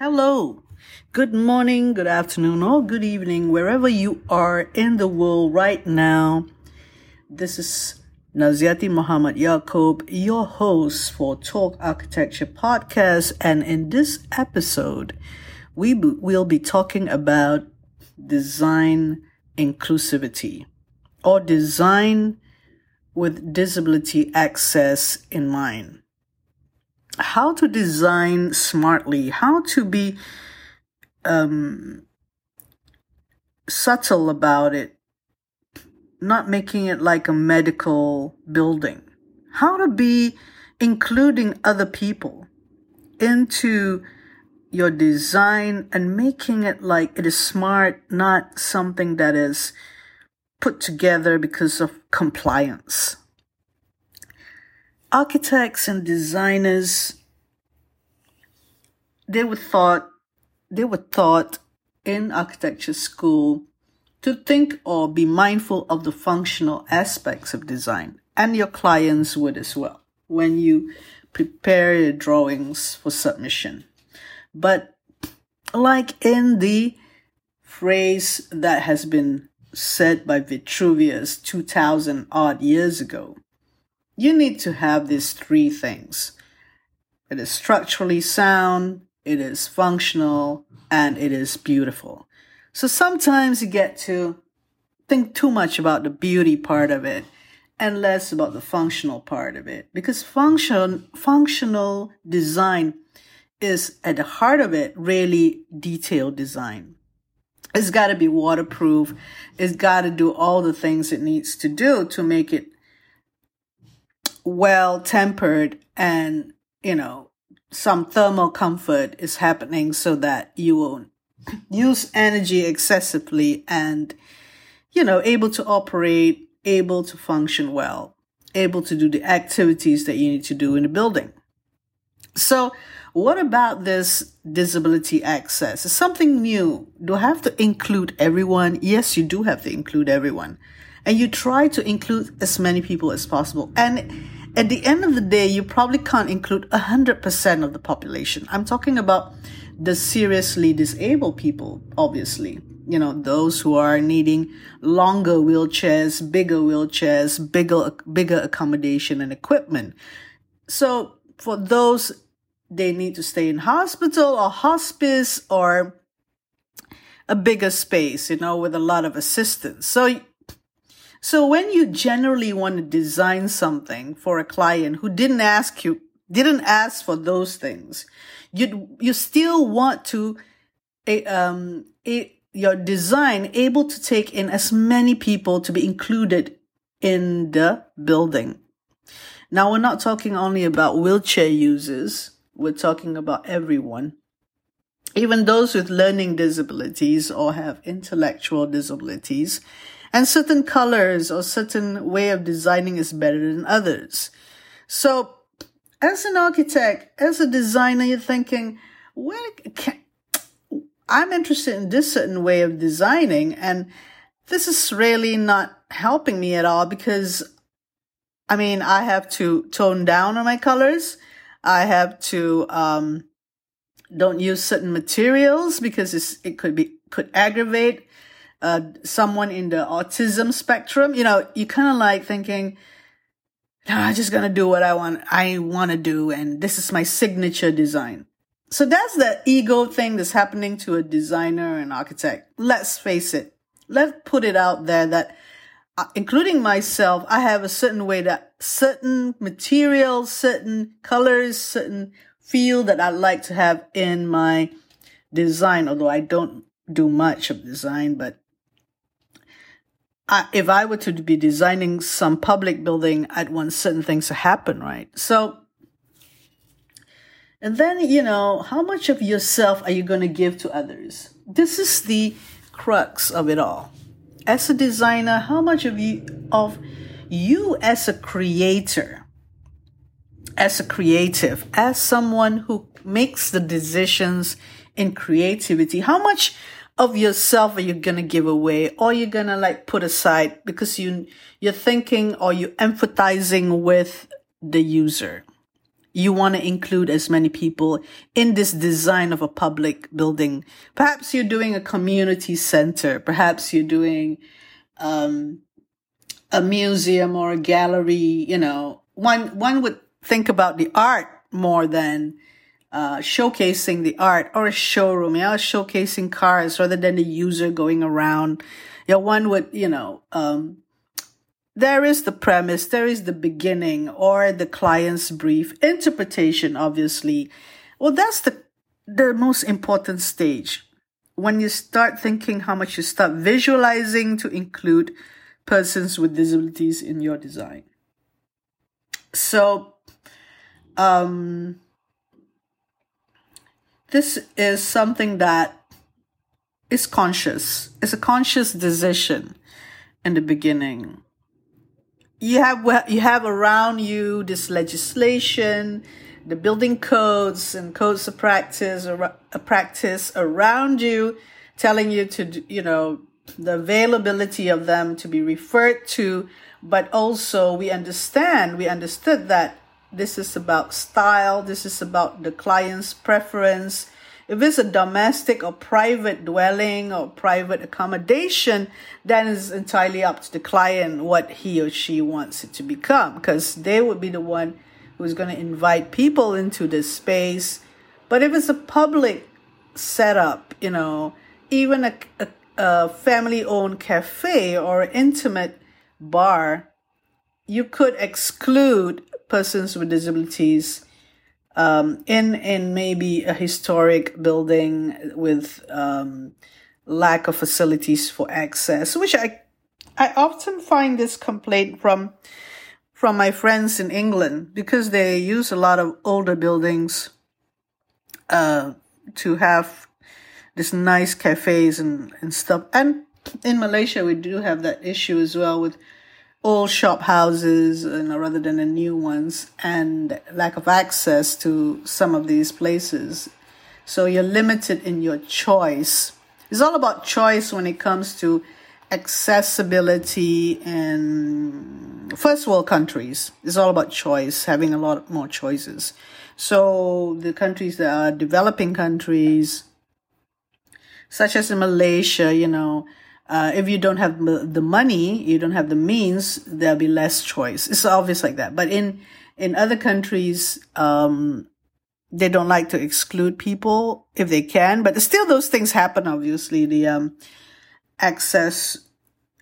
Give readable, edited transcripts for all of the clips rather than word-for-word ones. Hello, good morning, good afternoon, or good evening, wherever you are in the world right now. This is Nazyati Muhammad Yaakob, your host for Talk Architecture Podcast. And in this episode, we will be talking about design inclusivity or design with disability access in mind. How to design smartly, how to be subtle about it, not making it like a medical building, how to be including other people into your design and making it like it is smart, not something that is put together because of compliance. Architects and designers, they were taught in architecture school to think or be mindful of the functional aspects of design, and your clients would as well when you prepare your drawings for submission. But like in the phrase that has been said by Vitruvius 2,000 odd years ago, you need to have these three things. It is structurally sound, it is functional, and it is beautiful. So sometimes you get to think too much about the beauty part of it and less about the functional part of it, because functional design is at the heart of it, really detailed design. It's got to be waterproof. It's got to do all the things it needs to do to make it well-tempered, and some thermal comfort is happening so that you won't use energy excessively and able to operate, able to function well, able to do the activities that you need to do in the building. So what about this disability access? It's something new. Do I have to include everyone? Yes, you do have to include everyone. And you try to include as many people as possible. And at the end of the day, you probably can't include 100% of the population. I'm talking about the seriously disabled people, obviously. Those who are needing longer wheelchairs, bigger accommodation and equipment. So for those, they need to stay in hospital or hospice or a bigger space, with a lot of assistance. So when you generally want to design something for a client who didn't ask for those things, you still want to your design able to take in as many people to be included in the building. Now, we're not talking only about wheelchair users. We're talking about everyone, even those with learning disabilities or have intellectual disabilities. And certain colors or certain way of designing is better than others. So as an architect, as a designer, you're thinking, I'm interested in this certain way of designing, and this is really not helping me at all because, I have to tone down on my colors. I have to don't use certain materials because it could aggravate someone in the autism spectrum. You're kind of like thinking, no, I'm just going to do what I want to do, and this is my signature design. So that's the ego thing that's happening to a designer and architect. Let's face it. Let's put it out there that, including myself, I have a certain way that certain materials, certain colors, certain feel that I like to have in my design, although I don't do much of design, but if I were to be designing some public building, I'd want certain things to happen, right? So, and then, how much of yourself are you going to give to others? This is the crux of it all. As a designer, how much of you as a creator, as a creative, as someone who makes the decisions in creativity, how much of yourself are you going to give away, or you're going to put aside because you're thinking or you're empathizing with the user? You want to include as many people in this design of a public building. Perhaps you're doing a community center. Perhaps you're doing a museum or a gallery. You know, one would think about the art more than showcasing the art, or a showroom, showcasing cars rather than the user going around. One would, there is the premise, there is the beginning or the client's brief interpretation, obviously. Well, that's the most important stage. When you start thinking how much you start visualizing to include persons with disabilities in your design. So, this is something that is conscious. It's a conscious decision in the beginning. You have around you this legislation, the building codes and codes of practice, or a practice around you, telling you to, the availability of them to be referred to. But also we understood that this is about style. This is about the client's preference. If it's a domestic or private dwelling or private accommodation, then it's entirely up to the client what he or she wants it to become, because they would be the one who's going to invite people into this space. But if it's a public setup, even a family-owned cafe or an intimate bar, you could exclude persons with disabilities in maybe a historic building with lack of facilities for access, which I often find this complaint from my friends in England, because they use a lot of older buildings to have these nice cafes and stuff. And in Malaysia, we do have that issue as well with old shop houses rather than the new ones, and lack of access to some of these places. So you're limited in your choice. It's all about choice when it comes to accessibility in first world countries. It's all about choice, having a lot more choices. So the countries that are developing countries, such as in Malaysia, if you don't have the money, you don't have the means, there'll be less choice. It's obvious like that. But in other countries, they don't like to exclude people if they can. But still those things happen, obviously. The access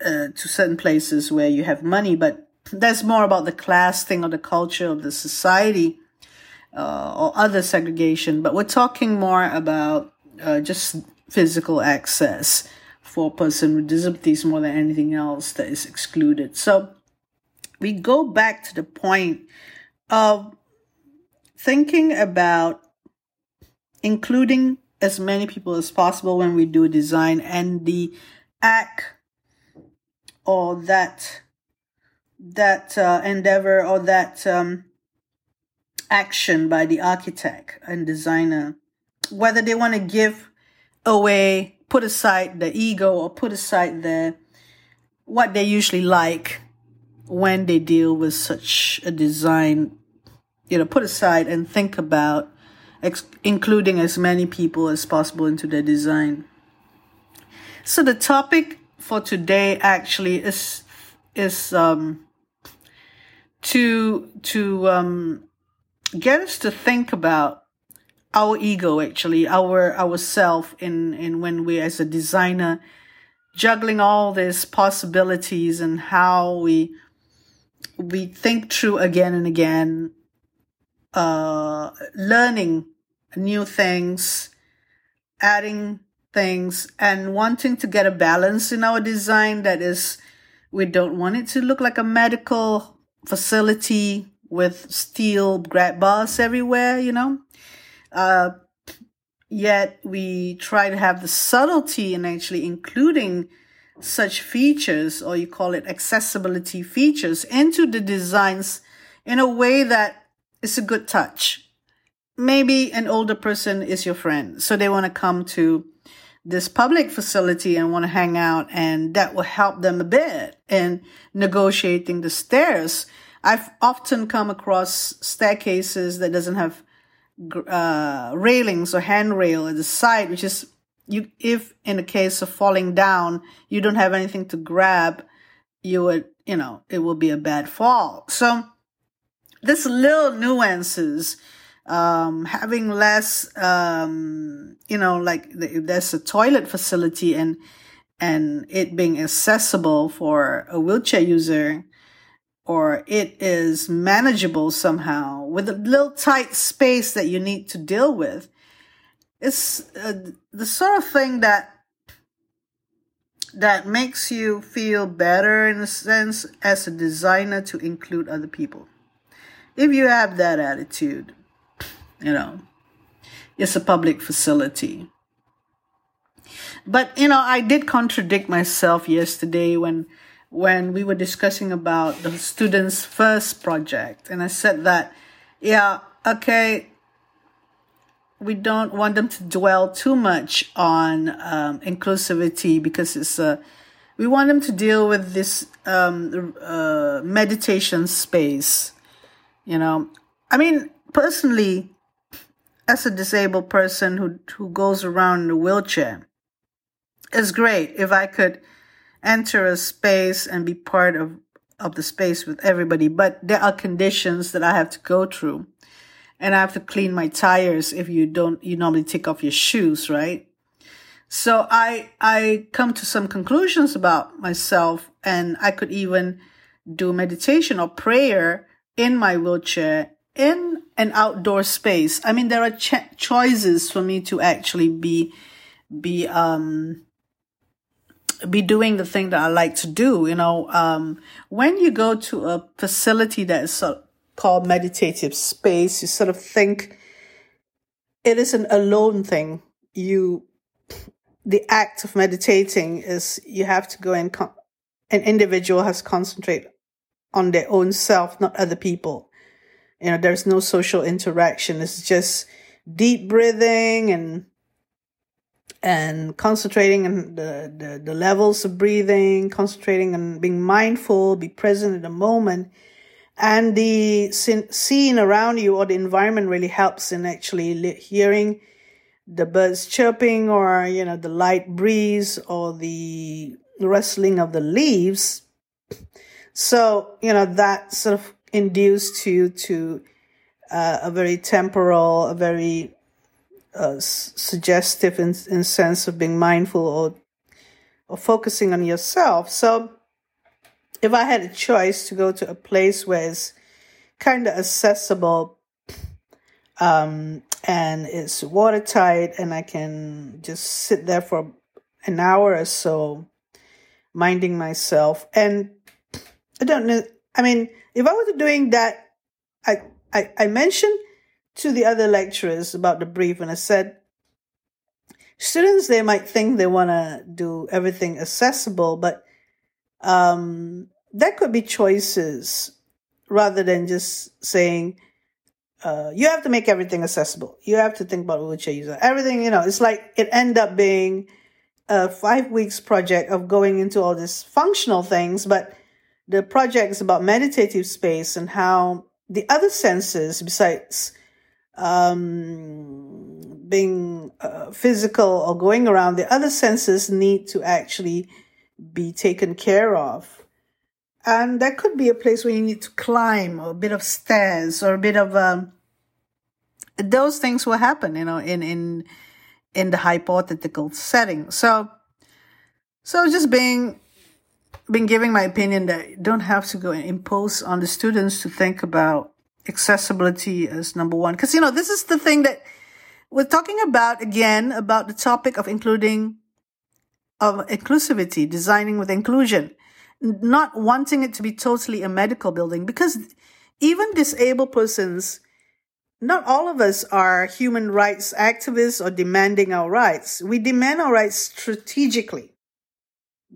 to certain places where you have money. But that's more about the class thing or the culture of the society or other segregation. But we're talking more about just physical access for a person with disabilities more than anything else that is excluded. So we go back to the point of thinking about including as many people as possible when we do design, and the act or that endeavor or that action by the architect and designer, whether they want to give away, put aside the ego or put aside what they usually like when they deal with such a design, put aside and think about including as many people as possible into their design. So the topic for today actually is to get us to think about our ego, actually, our self in when we as a designer juggling all these possibilities, and how we think through again and again, learning new things, adding things, and wanting to get a balance in our design. That is, we don't want it to look like a medical facility with steel grab bars everywhere, Yet we try to have the subtlety in actually including such features, or you call it accessibility features, into the designs in a way that is a good touch. Maybe an older person is your friend, so they want to come to this public facility and want to hang out, and that will help them a bit in negotiating the stairs. I've often come across staircases that doesn't have railings or handrail at the side, which is, if in the case of falling down, you don't have anything to grab, it will be a bad fall. So this little nuances, having less, like if there's a toilet facility and it being accessible for a wheelchair user, or it is manageable somehow with a little tight space that you need to deal with. It's the sort of thing that makes you feel better, in a sense, as a designer, to include other people. If you have that attitude, it's a public facility. But, I did contradict myself yesterday when we were discussing about the students' first project. And I said that, we don't want them to dwell too much on inclusivity, because we want them to deal with this meditation space. Personally, as a disabled person who goes around in a wheelchair, it's great if I could enter a space and be part of the space with everybody. But there are conditions that I have to go through. And I have to clean my tires if you normally take off your shoes, right? So I come to some conclusions about myself, and I could even do meditation or prayer in my wheelchair in an outdoor space. I mean, there are choices for me to actually be doing the thing that I like to do. When you go to a facility that is called meditative space, you sort of think it is an alone thing. The act of meditating is you have to go and an individual has to concentrate on their own self, not other people. There's no social interaction. It's just deep breathing and concentrating on the levels of breathing, concentrating on being mindful, be present in the moment. And the scene around you or the environment really helps in actually hearing the birds chirping, or, the light breeze, or the rustling of the leaves. So, that sort of induced you to a very temporal, a very suggestive in sense of being mindful or focusing on yourself. So, if I had a choice to go to a place where it's kind of accessible and it's watertight and I can just sit there for an hour or so minding myself. And I don't know, if I were doing that, I mentioned to the other lecturers about the brief, and I said, students, they might think they want to do everything accessible, but there could be choices rather than just saying, you have to make everything accessible. You have to think about wheelchair user. Everything, it's like it ended up being a 5 weeks project of going into all these functional things, but the project is about meditative space and how the other senses, besides being physical or going around, the other senses need to actually be taken care of. And that could be a place where you need to climb, or a bit of stairs, or a bit of those things will happen, in the hypothetical setting. So just been giving my opinion that you don't have to go and impose on the students to think about accessibility as number one, because this is the thing that we're talking about, again, about the topic of inclusivity, designing with inclusion, not wanting it to be totally a medical building, because even disabled persons, not all of us are human rights activists or demanding our rights. We demand our rights strategically,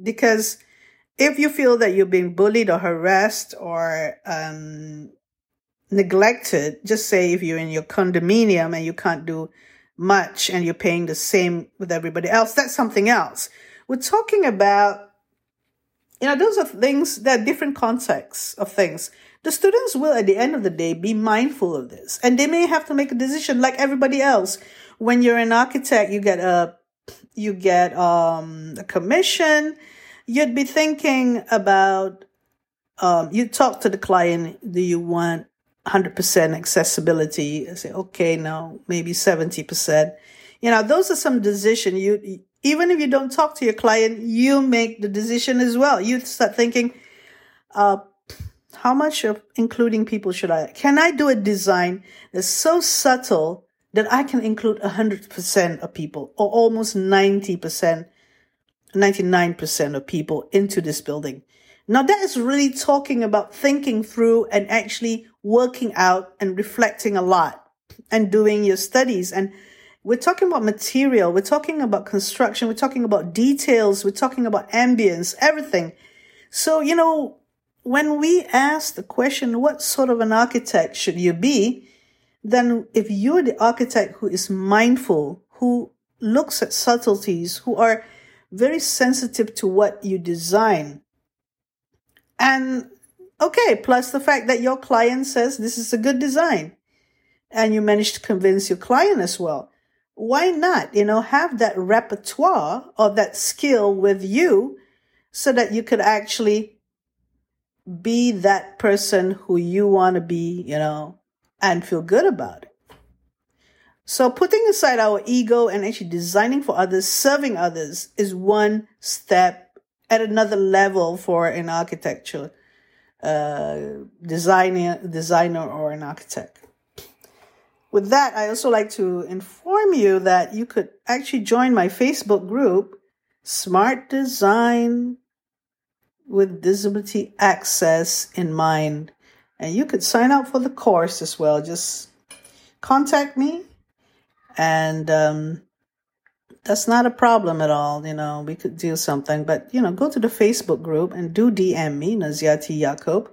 because if you feel that you're being bullied or harassed or neglected, just say if you're in your condominium and you can't do much and you're paying the same with everybody else, that's something else. We're talking about, those are things, there are different contexts of things. The students will, at the end of the day, be mindful of this. And they may have to make a decision like everybody else. When you're an architect, you get a commission. You'd be thinking about, you talk to the client, do you want 100% accessibility? I say, okay, no, maybe 70%. You know, those are some decisions. Even if you don't talk to your client, you make the decision as well. You start thinking, how much of including people should I? Can I do a design that's so subtle that I can include 100% of people or almost 90%, 99% of people into this building? Now, that is really talking about thinking through and actually working out and reflecting a lot and doing your studies. And we're talking about material. We're talking about construction. We're talking about details. We're talking about ambience, everything. So, you know, when we ask the question, what sort of an architect should you be? Then if you're the architect who is mindful, who looks at subtleties, who are very sensitive to what you design. And okay, plus the fact that your client says this is a good design and you manage to convince your client as well. Why not, you know, have that repertoire or that skill with you so that you could actually be that person who you want to be, you know, and feel good about it. So putting aside our ego and actually designing for others, serving others is one step at another level for an architecture designer or an architect. With that, I also like to inform you that you could actually join my Facebook group, Smart Design with Disability Access in Mind. And you could sign up for the course as well. Just contact me. And that's not a problem at all. You know, we could do something. But, you know, go to the Facebook group and do DM me, Nazyati Yaakob.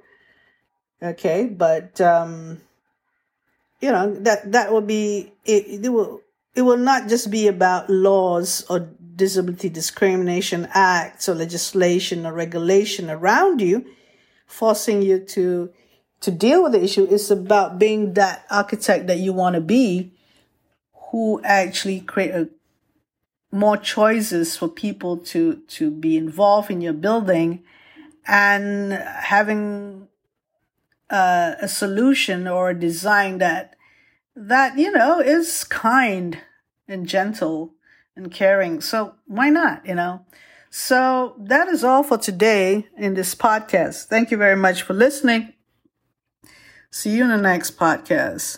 Okay, but, you know, that will be, it will not just be about laws or disability discrimination acts or legislation or regulation around you, forcing you to deal with the issue. It's about being that architect that you want to be, who actually create more choices for people to be involved in your building and having a solution or a design that, you know, is kind and gentle and caring. So why not, you know? So that is all for today in this podcast. Thank you very much for listening. See you in the next podcast.